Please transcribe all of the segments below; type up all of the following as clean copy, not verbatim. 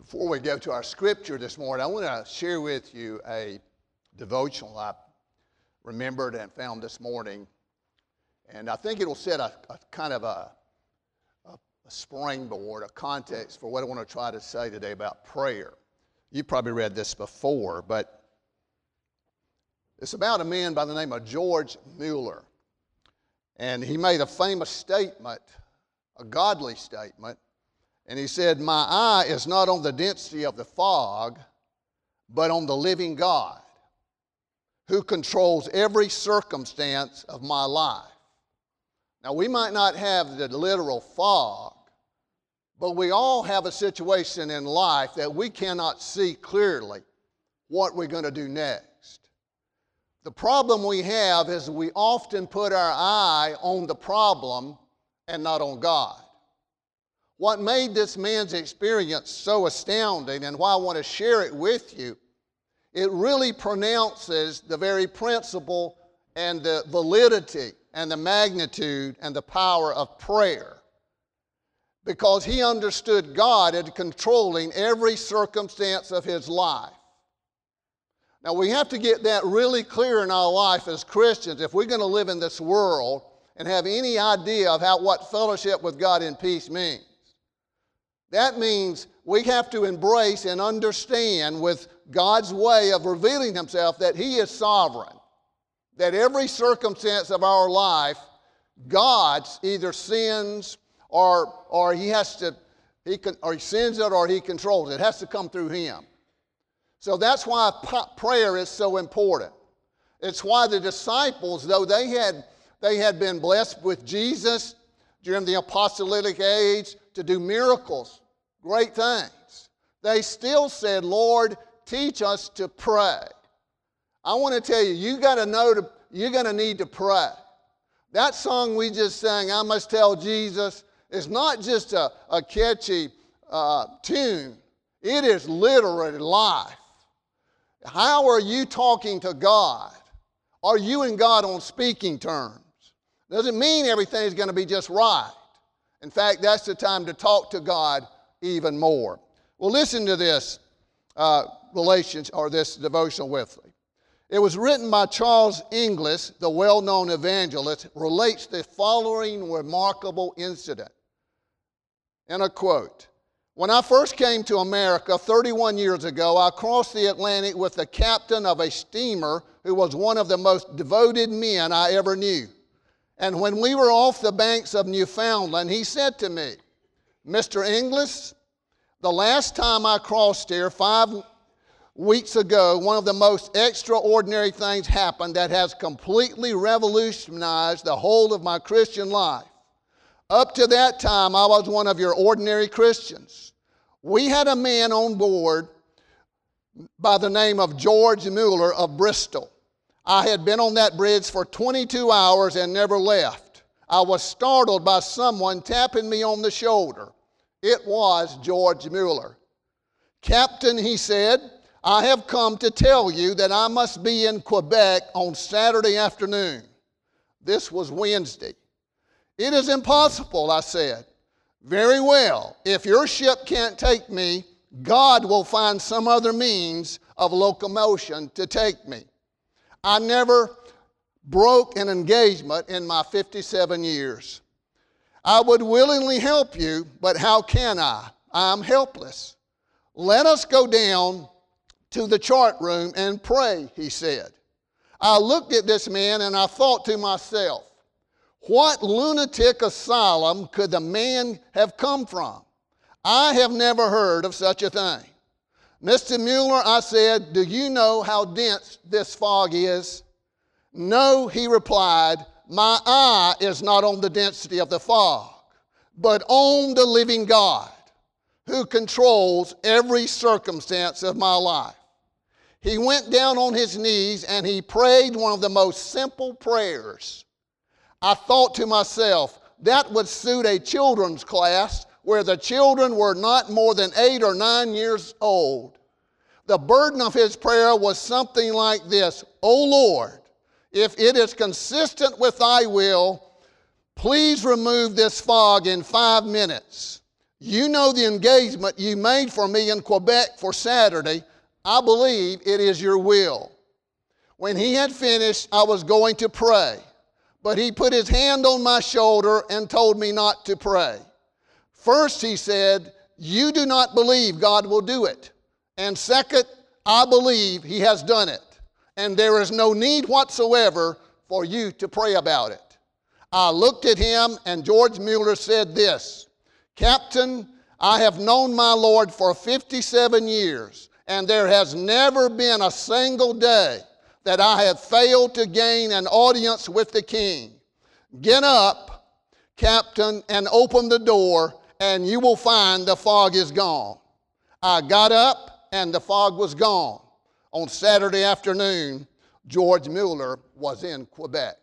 Before we go to our scripture this morning, I want to share with you a devotional I remembered and found this morning. And I think it will set a kind of a springboard, a context for what I want to try to say today about prayer. You probably read this before, but it's about a man by the name of George Mueller. And he made a famous statement, a godly statement, and he said, "My eye is not on the density of the fog, but on the living God, who controls every circumstance of my life." Now, we might not have the literal fog, but we all have a situation in life that we cannot see clearly what we're going to do next. The problem we have is we often put our eye on the problem and not on God. What made this man's experience so astounding, and why I want to share it with you, it really pronounces the very principle and the validity and the magnitude and the power of prayer. Because he understood God as controlling every circumstance of his life. Now, we have to get that really clear in our life as Christians if we're going to live in this world and have any idea of what fellowship with God in peace means. That means we have to embrace and understand with God's way of revealing himself that he is sovereign, that every circumstance of our life, God either sends or he has to, or he sends it or he controls it. It has to come through him. So that's why prayer is so important. It's why the disciples, though they had been blessed with Jesus during the apostolic age to do miracles, great things, they still said, "Lord, teach us to pray." I want to tell you, you're going to need to pray. That song we just sang, "I Must Tell Jesus," is not just a catchy tune. It is literally life. How are you talking to God? Are you and God on speaking terms? Doesn't mean everything is going to be just right. In fact, that's the time to talk to God even more. Well, listen to this this devotional with me. It was written by Charles Inglis, the well-known evangelist, relates the following remarkable incident. And a quote, "When I first came to America 31 years ago, I crossed the Atlantic with the captain of a steamer who was one of the most devoted men I ever knew. And when we were off the banks of Newfoundland, he said to me, 'Mr. Inglis, the last time I crossed here 5 weeks ago, one of the most extraordinary things happened that has completely revolutionized the whole of my Christian life. Up to that time, I was one of your ordinary Christians. We had a man on board by the name of George Mueller of Bristol. I had been on that bridge for 22 hours and never left. I was startled by someone tapping me on the shoulder. It was George Mueller. 'Captain,' he said, 'I have come to tell you that I must be in Quebec on Saturday afternoon.' This was Wednesday. 'It is impossible,' I said. 'Very well. If your ship can't take me, God will find some other means of locomotion to take me.' I never broke an engagement in my 57 years. I would willingly help you, but how can I? I'm helpless. 'Let us go down to the chart room and pray,' he said. I looked at this man and I thought to myself, what lunatic asylum could the man have come from? I have never heard of such a thing. 'Mr. Mueller,' I said, 'do you know how dense this fog is?' 'No,' he replied, 'my eye is not on the density of the fog, but on the living God, who controls every circumstance of my life.' He went down on his knees and he prayed one of the most simple prayers. I thought to myself, that would suit a children's class where the children were not more than 8 or 9 years old. The burden of his prayer was something like this: 'O Lord, if it is consistent with thy will, please remove this fog in 5 minutes. You know the engagement you made for me in Quebec for Saturday. I believe it is your will. When he had finished, I was going to pray, but he put his hand on my shoulder and told me not to pray. First, he said, you do not believe God will do it. And second, I believe he has done it. And there is no need whatsoever for you to pray about it. I looked at him, and George Mueller said this, Captain, I have known my Lord for 57 years, and there has never been a single day that I have failed to gain an audience with the King. Get up, Captain, and open the door, and you will find the fog is gone. I got up, and the fog was gone. On Saturday afternoon, George Mueller was in Quebec.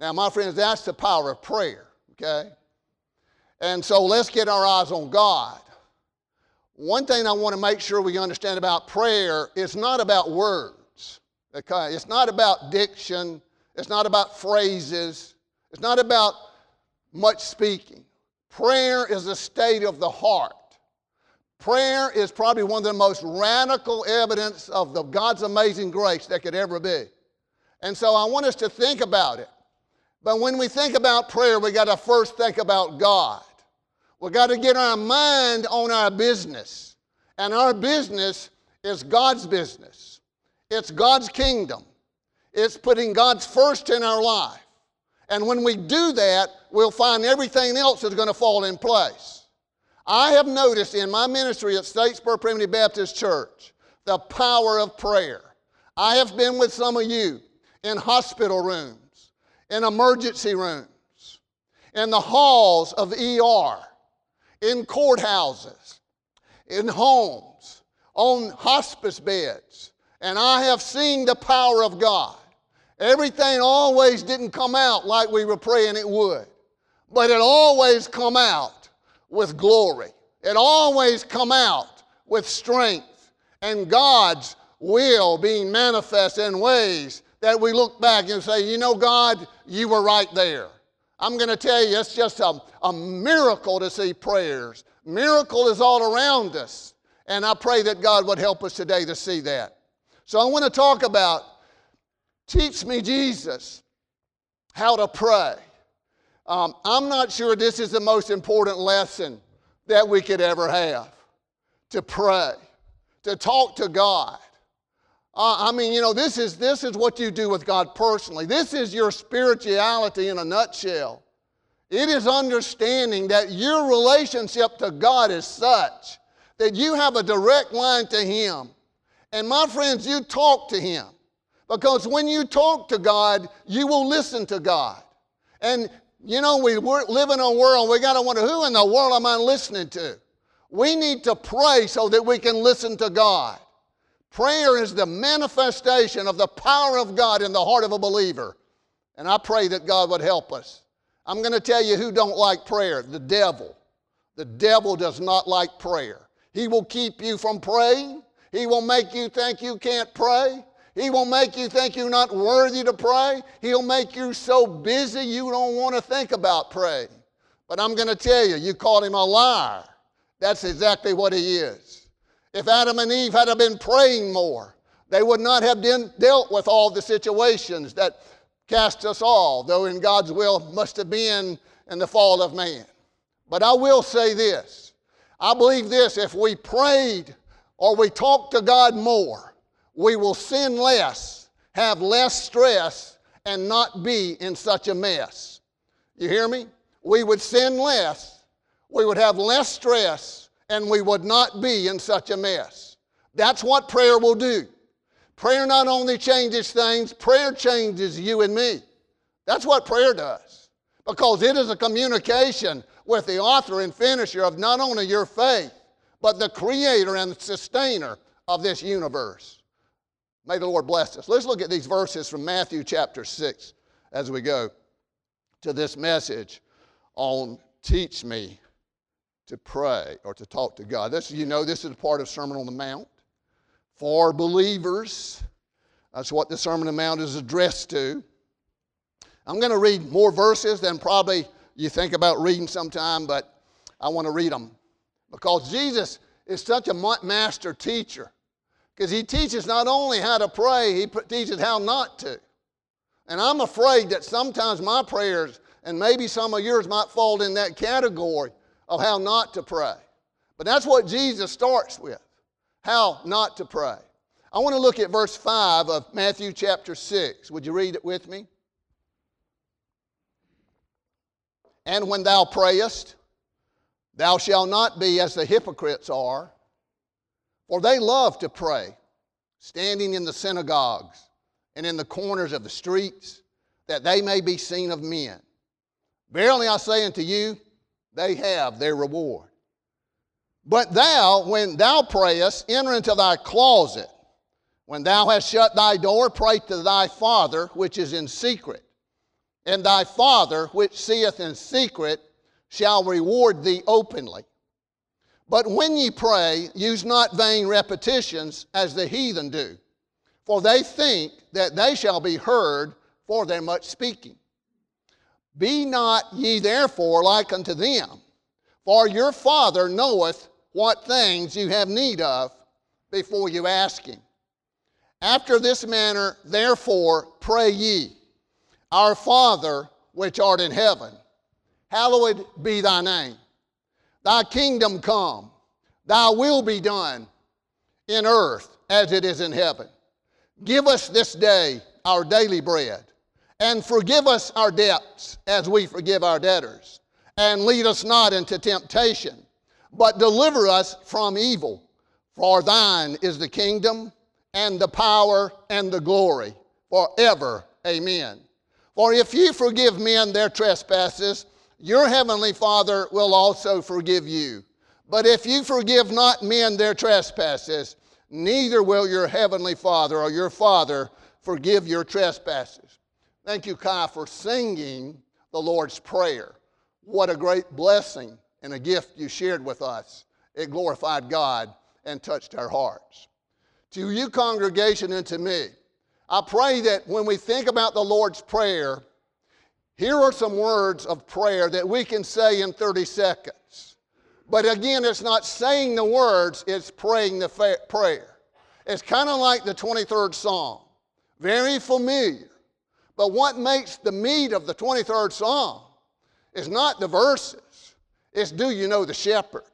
Now, my friends, that's the power of prayer, okay? And so let's get our eyes on God. One thing I want to make sure we understand about prayer, it's not about words, okay? It's not about diction. It's not about phrases. It's not about much speaking. Prayer is a state of the heart. Prayer is probably one of the most radical evidence of God's amazing grace that could ever be. And so I want us to think about it. But when we think about prayer, we got to first think about God. We got to get our mind on our business. And our business is God's business. It's God's kingdom. It's putting God's first in our life. And when we do that, we'll find everything else is going to fall in place. I have noticed in my ministry at Statesboro Primitive Baptist Church the power of prayer. I have been with some of you in hospital rooms, in emergency rooms, in the halls of ER, in courthouses, in homes, on hospice beds, and I have seen the power of God. Everything always didn't come out like we were praying it would, but it always come out with glory. It always come out with strength and God's will being manifest in ways that we look back and say, you know, God, you were right there. I'm going to tell you, it's just a miracle to see prayers. Miracle is all around us, and I pray that God would help us today to see that. So I want to talk about, teach me, Jesus, how to pray. I'm not sure this is the most important lesson that we could ever have, to pray, to talk to God. This is what you do with God personally. This is your spirituality in a nutshell. It is understanding that your relationship to God is such that you have a direct line to Him. And my friends, you talk to Him, because when you talk to God, you will listen to God. And you know, we live in a world, we got to wonder, who in the world am I listening to? We need to pray so that we can listen to God. Prayer is the manifestation of the power of God in the heart of a believer. And I pray that God would help us. I'm going to tell you who don't like prayer, the devil. The devil does not like prayer. He will keep you from praying. He will make you think you can't pray. He will make you think you're not worthy to pray. He'll make you so busy you don't want to think about praying. But I'm going to tell you, you called him a liar. That's exactly what he is. If Adam and Eve had been praying more, they would not have dealt with all the situations that cast us all, though in God's will must have been in the fall of man. But I will say this. I believe this, if we prayed or we talked to God more, we will sin less, have less stress, and not be in such a mess. You hear me? We would sin less, we would have less stress, and we would not be in such a mess. That's what prayer will do. Prayer not only changes things, prayer changes you and me. That's what prayer does, because it is a communication with the author and finisher of not only your faith, but the creator and sustainer of this universe. May the Lord bless us. Let's look at these verses from Matthew chapter 6 as we go to this message on teach me to pray or to talk to God. This is a part of Sermon on the Mount for believers. That's what the Sermon on the Mount is addressed to. I'm going to read more verses than probably you think about reading sometime, but I want to read them. Because Jesus is such a master teacher. Because he teaches not only how to pray, he teaches how not to. And I'm afraid that sometimes my prayers, and maybe some of yours, might fall in that category of how not to pray. But that's what Jesus starts with, how not to pray. I want to look at verse 5 of Matthew chapter 6. Would you read it with me? And when thou prayest, thou shalt not be as the hypocrites are, for they love to pray, standing in the synagogues and in the corners of the streets, that they may be seen of men. Verily I say unto you, they have their reward. But thou, when thou prayest, enter into thy closet. When thou hast shut thy door, pray to thy Father which is in secret. And thy Father which seeth in secret shall reward thee openly. But when ye pray, use not vain repetitions as the heathen do, for they think that they shall be heard for their much speaking. Be not ye therefore like unto them, for your Father knoweth what things you have need of before you ask him. After this manner, therefore, pray ye, Our Father which art in heaven, hallowed be thy name. Thy kingdom come, thy will be done in earth as it is in heaven. Give us this day our daily bread, and forgive us our debts as we forgive our debtors. And lead us not into temptation, but deliver us from evil. For thine is the kingdom, and the power, and the glory, forever. Amen. For if ye forgive men their trespasses, your heavenly Father will also forgive you. But if you forgive not men their trespasses, neither will your heavenly Father or your Father forgive your trespasses. Thank you, Kai, for singing the Lord's Prayer. What a great blessing and a gift you shared with us. It glorified God and touched our hearts. To you, congregation, and to me, I pray that when we think about the Lord's Prayer, here are some words of prayer that we can say in 30 seconds. But again, it's not saying the words, it's praying the prayer. It's kind of like the 23rd Psalm, very familiar. But what makes the meat of the 23rd Psalm is not the verses, it's do you know the shepherd.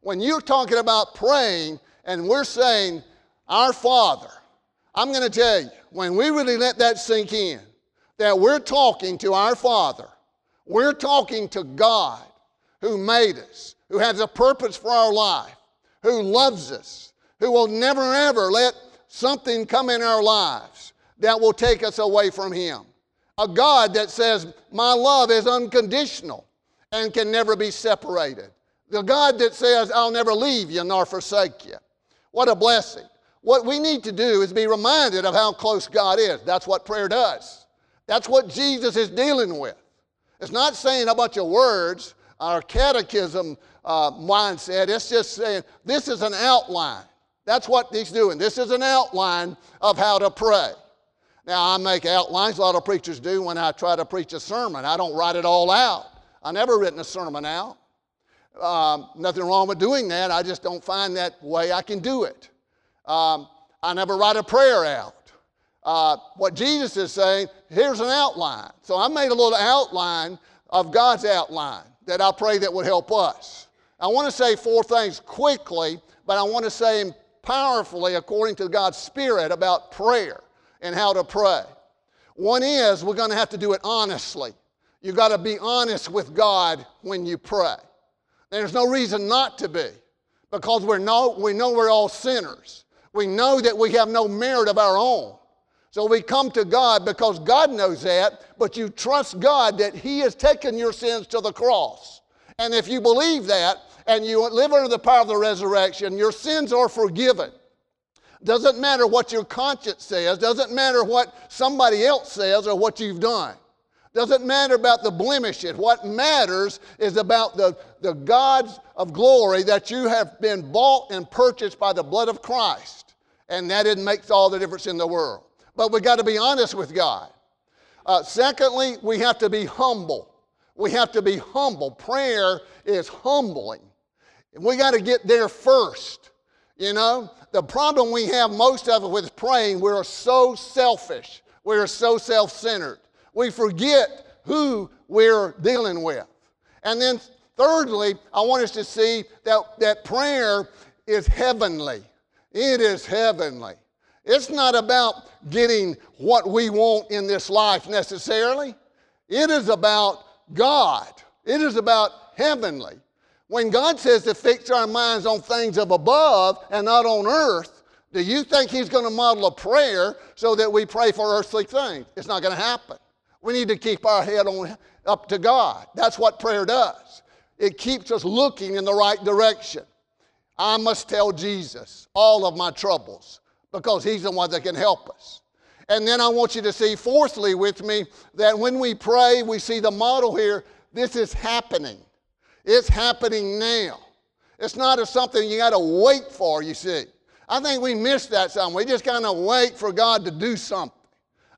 When you're talking about praying and we're saying, Our Father, I'm going to tell you, when we really let that sink in, that we're talking to our Father. We're talking to God who made us, who has a purpose for our life, who loves us, who will never ever let something come in our lives that will take us away from Him. A God that says, my love is unconditional and can never be separated. The God that says, I'll never leave you nor forsake you. What a blessing. What we need to do is be reminded of how close God is. That's what prayer does. That's what Jesus is dealing with. It's not saying a bunch of words, our catechism mindset. It's just saying this is an outline. That's what he's doing. This is an outline of how to pray. Now, I make outlines. A lot of preachers do when I try to preach a sermon. I don't write it all out. I've never written a sermon out. Nothing wrong with doing that. I just don't find that way I can do it. I never write a prayer out. What Jesus is saying, here's an outline. So I made a little outline of God's outline that I pray that would help us. I want to say four things quickly, but I want to say them powerfully according to God's Spirit about prayer and how to pray. One is we're going to have to do it honestly. You've got to be honest with God when you pray. There's no reason not to be because we know we're all sinners. We know that we have no merit of our own. So we come to God because God knows that, but you trust God that He has taken your sins to the cross. And if you believe that and you live under the power of the resurrection, your sins are forgiven. Doesn't matter what your conscience says. Doesn't matter what somebody else says or what you've done. Doesn't matter about the blemishes. What matters is about the God of glory that you have been bought and purchased by the blood of Christ. And that it makes all the difference in the world. But we've got to be honest with God. Secondly, we have to be humble. We have to be humble. Prayer is humbling. We got to get there first. You know, the problem we have most of it with praying, we're so selfish. We're so self-centered. We forget who we're dealing with. And then thirdly, I want us to see that prayer is heavenly. It is heavenly. It's not about getting what we want in this life necessarily. It is about God. It is about heavenly. When God says to fix our minds on things of above and not on earth, do you think he's going to model a prayer so that we pray for earthly things? It's not going to happen. We need to keep our head on up to God. That's what prayer does. It keeps us looking in the right direction. I must tell Jesus all of my troubles because he's the one that can help us. And then I want you to see, fourthly with me, that when we pray, we see the model here. This is happening. It's happening now. It's not something you got to wait for, you see. I think we miss that sometimes. We just kind of wait for God to do something.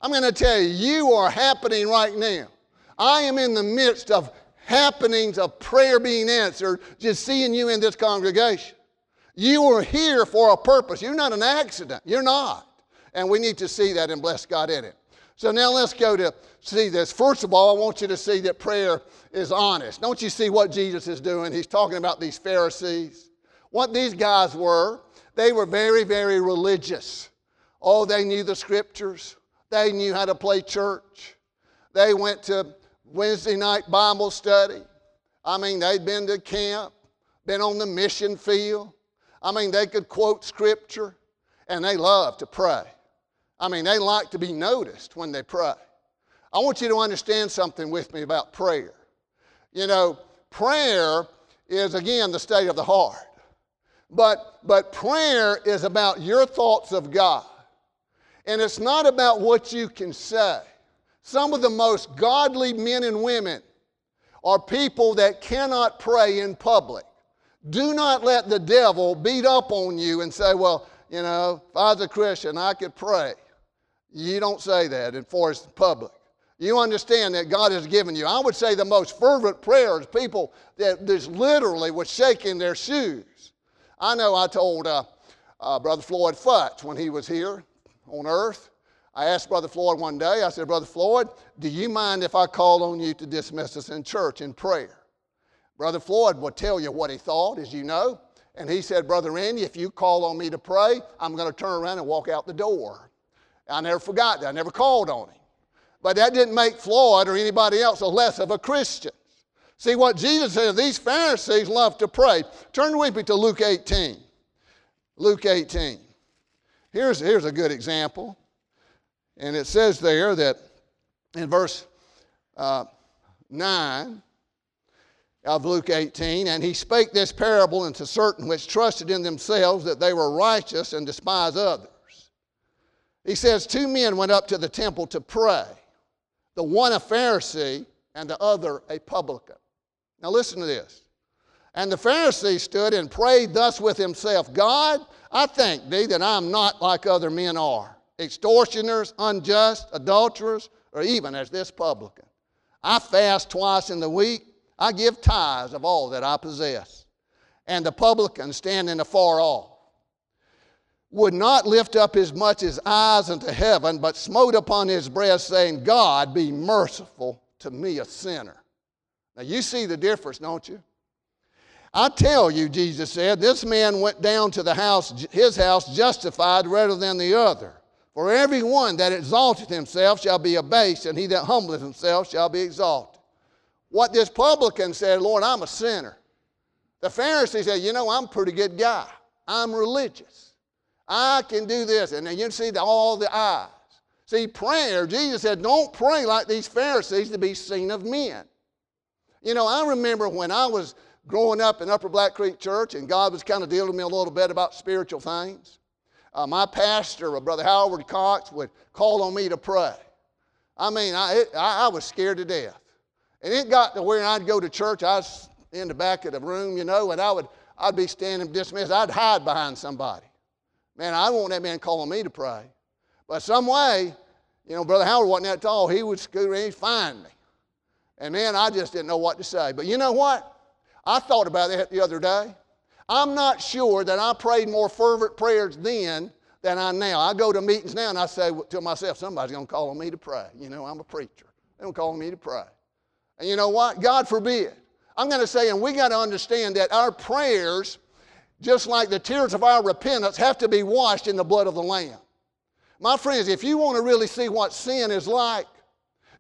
I'm going to tell you, you are happening right now. I am in the midst of happenings of prayer being answered, just seeing you in this congregation. You are here for a purpose. You're not an accident. You're not. And we need to see that and bless God in it. So now let's go to see this. First of all, I want you to see that prayer is honest. Don't you see what Jesus is doing? He's talking about these Pharisees. What these guys were, they were very, very religious. Oh, they knew the scriptures. They knew how to play church. They went to Wednesday night Bible study. I mean, they'd been to camp, been on the mission field. I mean, they could quote scripture, and they loved to pray. I mean, they like to be noticed when they pray. I want you to understand something with me about prayer. You know, prayer is, again, the state of the heart. But prayer is about your thoughts of God. And it's not about what you can say. Some of the most godly men and women are people that cannot pray in public. Do not let the devil beat up on you and say, well, you know, if I was a Christian, I could pray. You don't say that in force public. You understand that God has given you. I would say the most fervent prayers, people that just literally were shaking their shoes. I know I told Brother Floyd Futch when he was here on earth, I asked Brother Floyd one day, I said, Brother Floyd, do you mind if I call on you to dismiss us in church in prayer? Brother Floyd would tell you what he thought, as you know. And he said, Brother Randy, if you call on me to pray, I'm going to turn around and walk out the door. I never forgot that. I never called on him. But that didn't make Floyd or anybody else a less of a Christian. See what Jesus said, these Pharisees love to pray. Turn with me to Luke 18. Luke 18. Here's a good example. And it says there that in verse 9 of Luke 18, and he spake this parable unto certain which trusted in themselves that they were righteous and despised others. He says, 2 men went up to the temple to pray, the one a Pharisee and the other a publican. Now listen to this. And the Pharisee stood and prayed thus with himself, God, I thank thee that I am not like other men are, extortioners, unjust, adulterers, or even as this publican. I fast twice in the week. I give tithes of all that I possess. And the publican standing afar off would not lift up as much as eyes unto heaven, but smote upon his breast, saying, God, be merciful to me, a sinner. Now you see the difference, don't you? I tell you, Jesus said, this man went down to the house, his house justified rather than the other. For every one that exalteth himself shall be abased, and he that humbleth himself shall be exalted. What this publican said, Lord, I'm a sinner. The Pharisee said, you know, I'm a pretty good guy. I'm religious. I can do this. And then you see all the eyes. See, prayer, Jesus said, don't pray like these Pharisees to be seen of men. You know, I remember when I was growing up in Upper Black Creek Church and God was kind of dealing with me a little bit about spiritual things. My pastor, Brother Howard Cox, would call on me to pray. I mean, I was scared to death. And it got to where I'd go to church. I was in the back of the room, you know, and I'd be standing dismissed. I'd hide behind somebody. Man, I don't want that man calling me to pray. But some way, you know, Brother Howard wasn't that tall. He would scoot and he'd find me. And then I just didn't know what to say. But you know what? I thought about that the other day. I'm not sure that I prayed more fervent prayers then than I now. I go to meetings now and I say to myself, somebody's going to call on me to pray. You know, I'm a preacher. They're going to call on me to pray. And you know what? God forbid. I'm going to say, and we got to understand that our prayers, just like the tears of our repentance, have to be washed in the blood of the Lamb. My friends, if you want to really see what sin is like,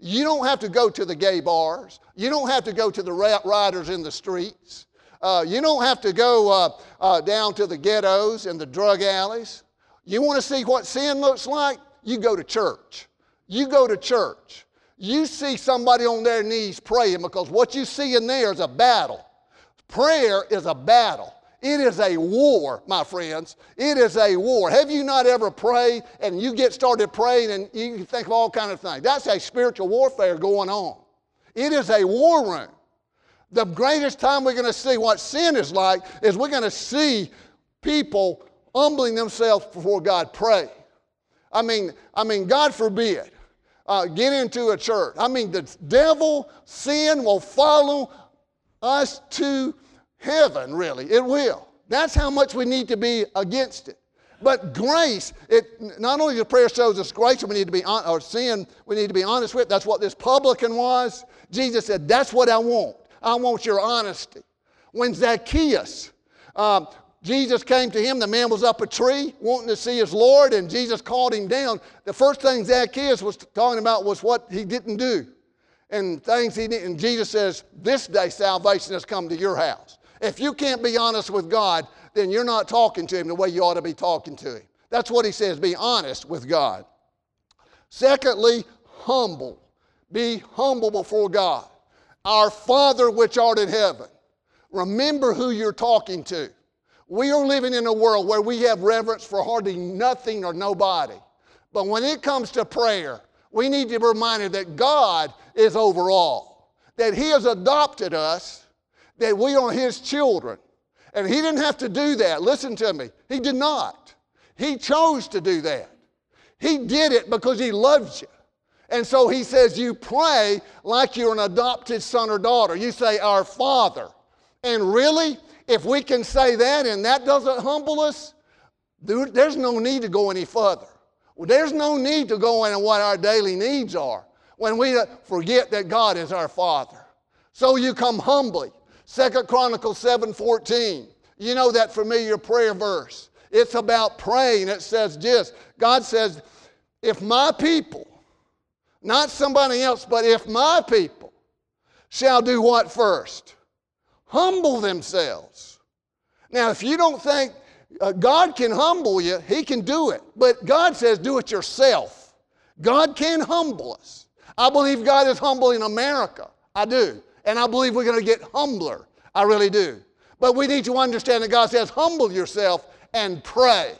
you don't have to go to the gay bars. You don't have to go to the rioters in the streets. You don't have to go down to the ghettos and the drug alleys. You want to see what sin looks like? You go to church. You go to church. You see somebody on their knees praying, because what you see in there is a battle. Prayer is a battle. It is a war, my friends. It is a war. Have you not ever prayed and you get started praying and you can think of all kinds of things? That's a spiritual warfare going on. It is a war room. The greatest time we're going to see what sin is like is we're going to see people humbling themselves before God, pray. I mean, God forbid, get into a church. I mean, the devil, sin will follow us to heaven, really. It will. That's how much we need to be against it. But grace, it not only the prayer shows us grace, we need to be on, or sin, we need to be honest with. That's what this publican was. Jesus said, that's what I want. I want your honesty. When Zacchaeus, Jesus came to him, the man was up a tree wanting to see his Lord, and Jesus called him down. The first thing Zacchaeus was talking about was what he didn't do and things he didn't. And Jesus says, this day salvation has come to your house. If you can't be honest with God, then you're not talking to Him the way you ought to be talking to Him. That's what He says, be honest with God. Secondly, humble. Be humble before God. Our Father which art in heaven. Remember who you're talking to. We are living in a world where we have reverence for hardly nothing or nobody. But when it comes to prayer, we need to be reminded that God is over all, that He has adopted us, that we are His children. And He didn't have to do that. Listen to me. He did not. He chose to do that. He did it because He loves you. And so He says, you pray like you're an adopted son or daughter. You say, our Father. And really, if we can say that and that doesn't humble us, there's no need to go any further. There's no need to go into what our daily needs are when we forget that God is our Father. So you come humbly. 2 Chronicles 7:14, you know that familiar prayer verse. It's about praying. It says this, God says, if my people, not somebody else, but if my people shall do what first? Humble themselves. Now, if you don't think God can humble you, He can do it. But God says do it yourself. God can humble us. I believe God is humbling America. I do. And I believe we're going to get humbler. I really do. But we need to understand that God says, humble yourself and pray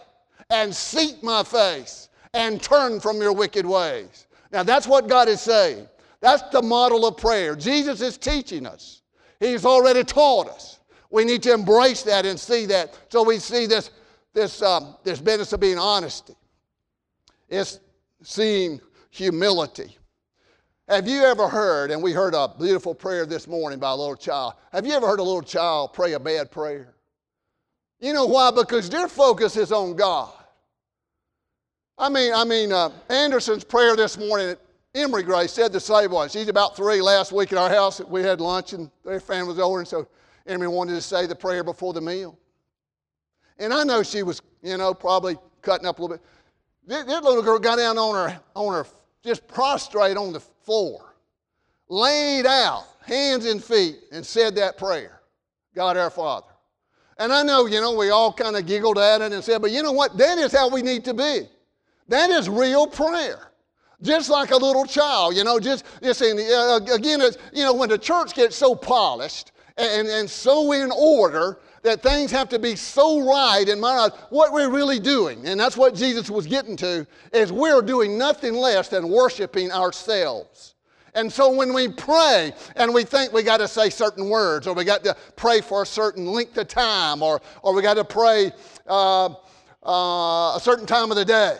and seek my face and turn from your wicked ways. Now, that's what God is saying. That's the model of prayer. Jesus is teaching us. He's already taught us. We need to embrace that and see that. So we see this business of being honesty. It's seeing humility. Have you ever heard, and we heard a beautiful prayer this morning by a little child. Have you ever heard a little child pray a bad prayer? You know why? Because their focus is on God. I mean, Anderson's prayer this morning at Emory Gray said the same one. She's about 3 last week at our house. We had lunch and their family was over, and so Emory wanted to say the prayer before the meal. And I know she was, probably cutting up a little bit. This little girl got down on her, just prostrate on the floor, laid out, hands and feet, and said that prayer, God our Father. And I know, we all kind of giggled at it and said, but you know what? That is how we need to be. That is real prayer. Just like a little child, just saying, again, when the church gets so polished and so in order that things have to be so right in my eyes, what we're really doing, and that's what Jesus was getting to, is we're doing nothing less than worshiping ourselves. And so when we pray and we think we got to say certain words, or we got to pray for a certain length of time, or we got to pray a certain time of the day.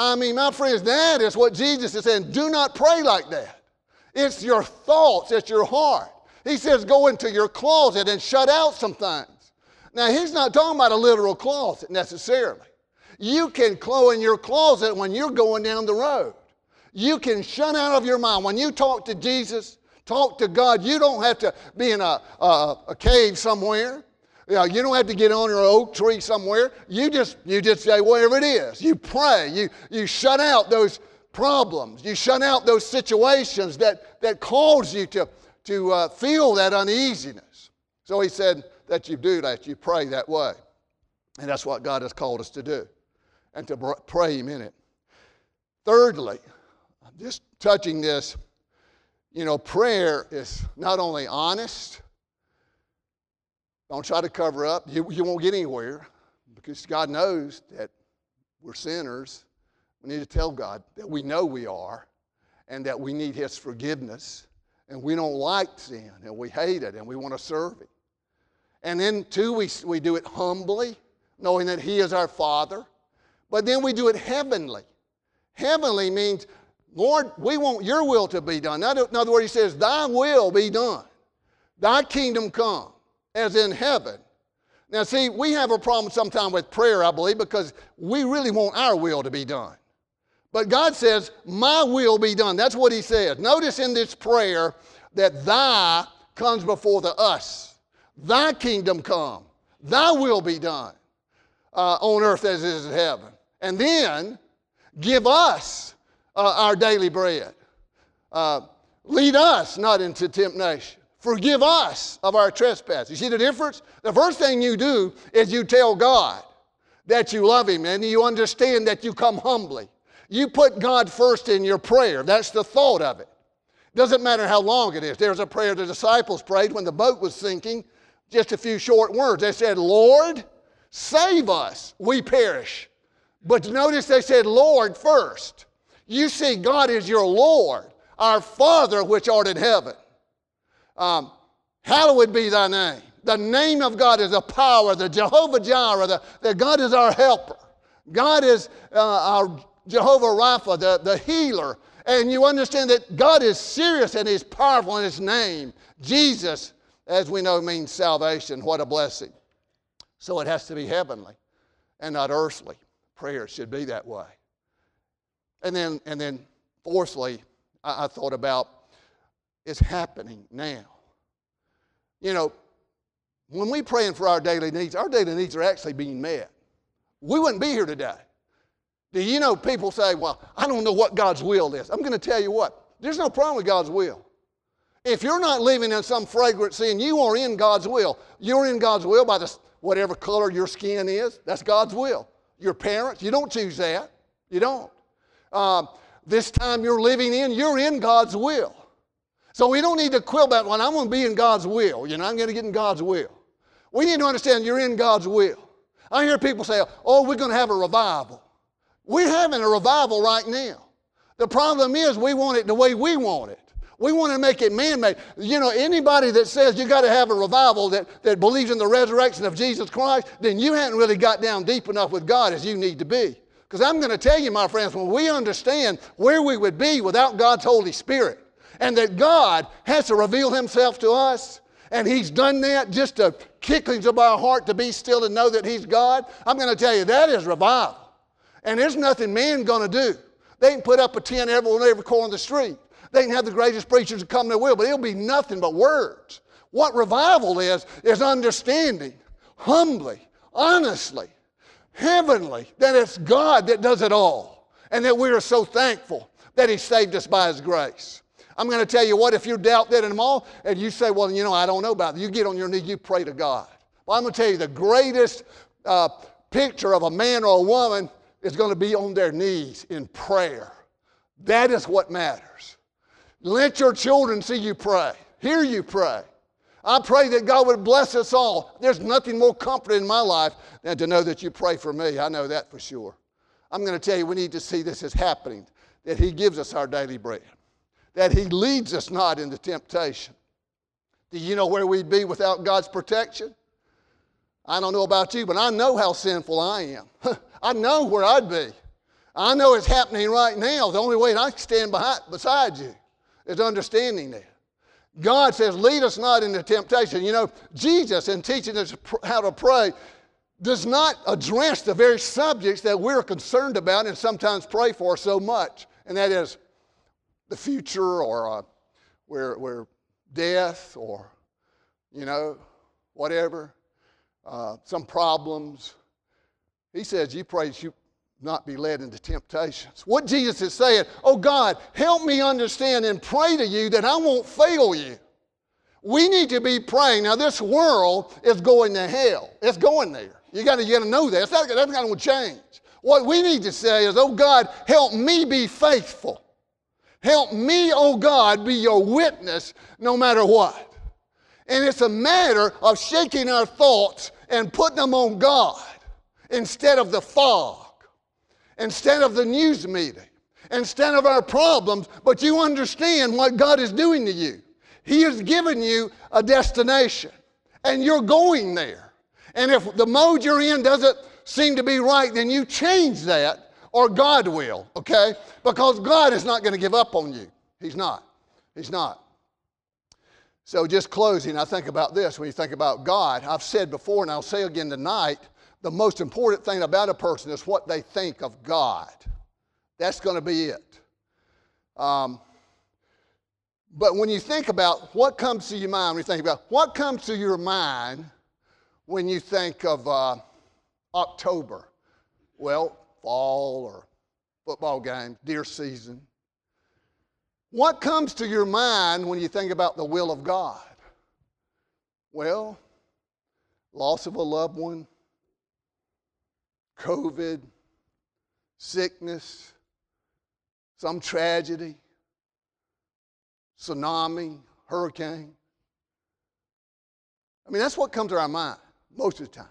I mean, my friends, that is what Jesus is saying. Do not pray like that. It's your thoughts. It's your heart. He says go into your closet and shut out some things. Now, he's not talking about a literal closet necessarily. You can close in your closet when you're going down the road. You can shut out of your mind. When you talk to Jesus, talk to God, you don't have to be in a cave somewhere. You don't have to get under an oak tree somewhere. You just say whatever it is. You pray. You shut out those problems. You shut out those situations that cause you to feel that uneasiness. So he said that you do that. You pray that way. And that's what God has called us to do, and to pray him in it. Thirdly, just touching this, prayer is not only honest. Don't try to cover up. You won't get anywhere, because God knows that we're sinners. We need to tell God that we know we are and that we need his forgiveness, and we don't like sin and we hate it and we want to serve him. And then too, we do it humbly, knowing that he is our Father. But then we do it heavenly. Heavenly means, Lord, we want your will to be done. In other words, he says, thy will be done. Thy kingdom come, as in heaven. Now see, we have a problem sometimes with prayer, I believe, because we really want our will to be done. But God says, my will be done. That's what he says. Notice in this prayer that thy comes before the us. Thy kingdom come. Thy will be done on earth as it is in heaven. And then give us our daily bread. Lead us not into temptation. Forgive us of our trespasses. You see the difference? The first thing you do is you tell God that you love him, and you understand that you come humbly. You put God first in your prayer. That's the thought of it. Doesn't matter how long it is. There's a prayer the disciples prayed when the boat was sinking, just a few short words. They said, Lord, save us, we perish. But notice they said, Lord, first. You see, God is your Lord, our Father which art in heaven. Hallowed be thy name. The name of God is a power, the Jehovah Jireh, that God is our helper. God is our Jehovah Rapha, the healer. And you understand that God is serious and he's powerful in his name. Jesus, as we know, means salvation. What a blessing. So it has to be heavenly and not earthly. Prayer should be that way. And then fourthly, I thought about, it's happening now. When we're praying for our daily needs are actually being met. We wouldn't be here today. Do you know people say, well, I don't know what God's will is. I'm going to tell you what. There's no problem with God's will. If you're not living in some fragrant sin, you are in God's will. You're in God's will by whatever color your skin is. That's God's will. Your parents, you don't choose that. You don't. This time you're living in, you're in God's will. So we don't need to quibble about, well, I'm going to be in God's will. I'm going to get in God's will. We need to understand you're in God's will. I hear people say, oh, we're going to have a revival. We're having a revival right now. The problem is we want it the way we want it. We want to make it man-made. Anybody that says you got to have a revival that believes in the resurrection of Jesus Christ, then you haven't really got down deep enough with God as you need to be. Because I'm going to tell you, my friends, when we understand where we would be without God's Holy Spirit, and that God has to reveal himself to us, and he's done that just to kicklings of our heart to be still and know that he's God. I'm going to tell you, that is revival. And there's nothing man going to do. They can put up a tent every corner of the street. They can have the greatest preachers to come to will, but it'll be nothing but words. What revival is understanding, humbly, honestly, heavenly, that it's God that does it all, and that we are so thankful that he saved us by his grace. I'm going to tell you what, if you doubt that in them all, and you say, well, I don't know about it. You get on your knees, you pray to God. Well, I'm going to tell you, the greatest picture of a man or a woman is going to be on their knees in prayer. That is what matters. Let your children see you pray, hear you pray. I pray that God would bless us all. There's nothing more comforting in my life than to know that you pray for me. I know that for sure. I'm going to tell you, we need to see this is happening, that he gives us our daily bread, that he leads us not into temptation. Do you know where we'd be without God's protection? I don't know about you, but I know how sinful I am. I know where I'd be. I know it's happening right now. The only way I can stand beside you is understanding that. God says, lead us not into temptation. You know, Jesus, in teaching us how to pray, does not address the very subjects that we're concerned about and sometimes pray for so much, and that is the future, or where death, or, you know, whatever, some problems. He says, you pray that you not be led into temptations. What Jesus is saying, oh God, help me understand and pray to you that I won't fail you. We need to be praying. Now, this world is going to hell. It's going there. You got to know that. That's not going to change. What we need to say is, oh God, help me be faithful. Help me, oh God, be your witness no matter what. And it's a matter of shaking our thoughts and putting them on God instead of the fog, instead of the news meeting, instead of our problems. But you understand what God is doing to you. He has given you a destination, and you're going there. And if the mode you're in doesn't seem to be right, then you change that, or God will, okay? Because God is not going to give up on you. He's not. He's not. So just closing, I think about this. When you think about God, I've said before, and I'll say again tonight, the most important thing about a person is what they think of God. That's going to be it. But when you think about what comes to your mind, when you think about what comes to your mind when you think of October, well, fall or football game, deer season. What comes to your mind when you think about the will of God? Well, loss of a loved one, COVID, sickness, some tragedy, tsunami, hurricane. I mean, that's what comes to our mind most of the time.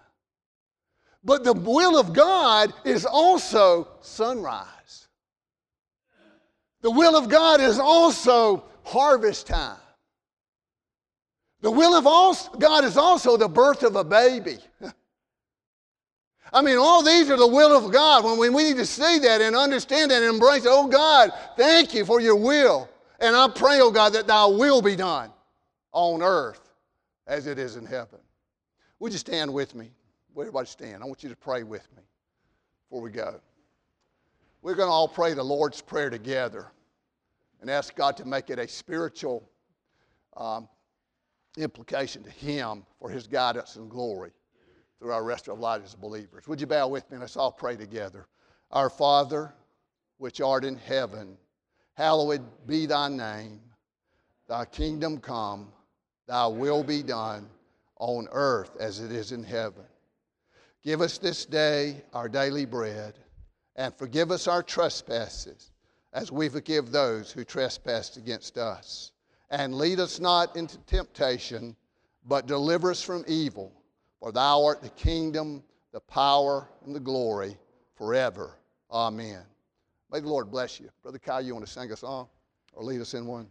But the will of God is also sunrise. The will of God is also harvest time. The will of God is also the birth of a baby. I mean, all these are the will of God. When we need to see that and understand that and embrace it, oh God, thank you for your will. And I pray, oh God, that thy will be done on earth as it is in heaven. Would you stand with me? Will everybody stand? I want you to pray with me before we go. We're going to all pray the Lord's Prayer together and ask God to make it a spiritual implication to Him for His guidance and glory through our rest of life as believers. Would you bow with me and let's all pray together. Our Father, which art in heaven, hallowed be thy name. Thy kingdom come, thy will be done on earth as it is in heaven. Give us this day our daily bread, and forgive us our trespasses as we forgive those who trespass against us. And lead us not into temptation, but deliver us from evil. For thou art the kingdom, the power, and the glory forever. Amen. May the Lord bless you. Brother Kyle, you want to sing a song or lead us in one?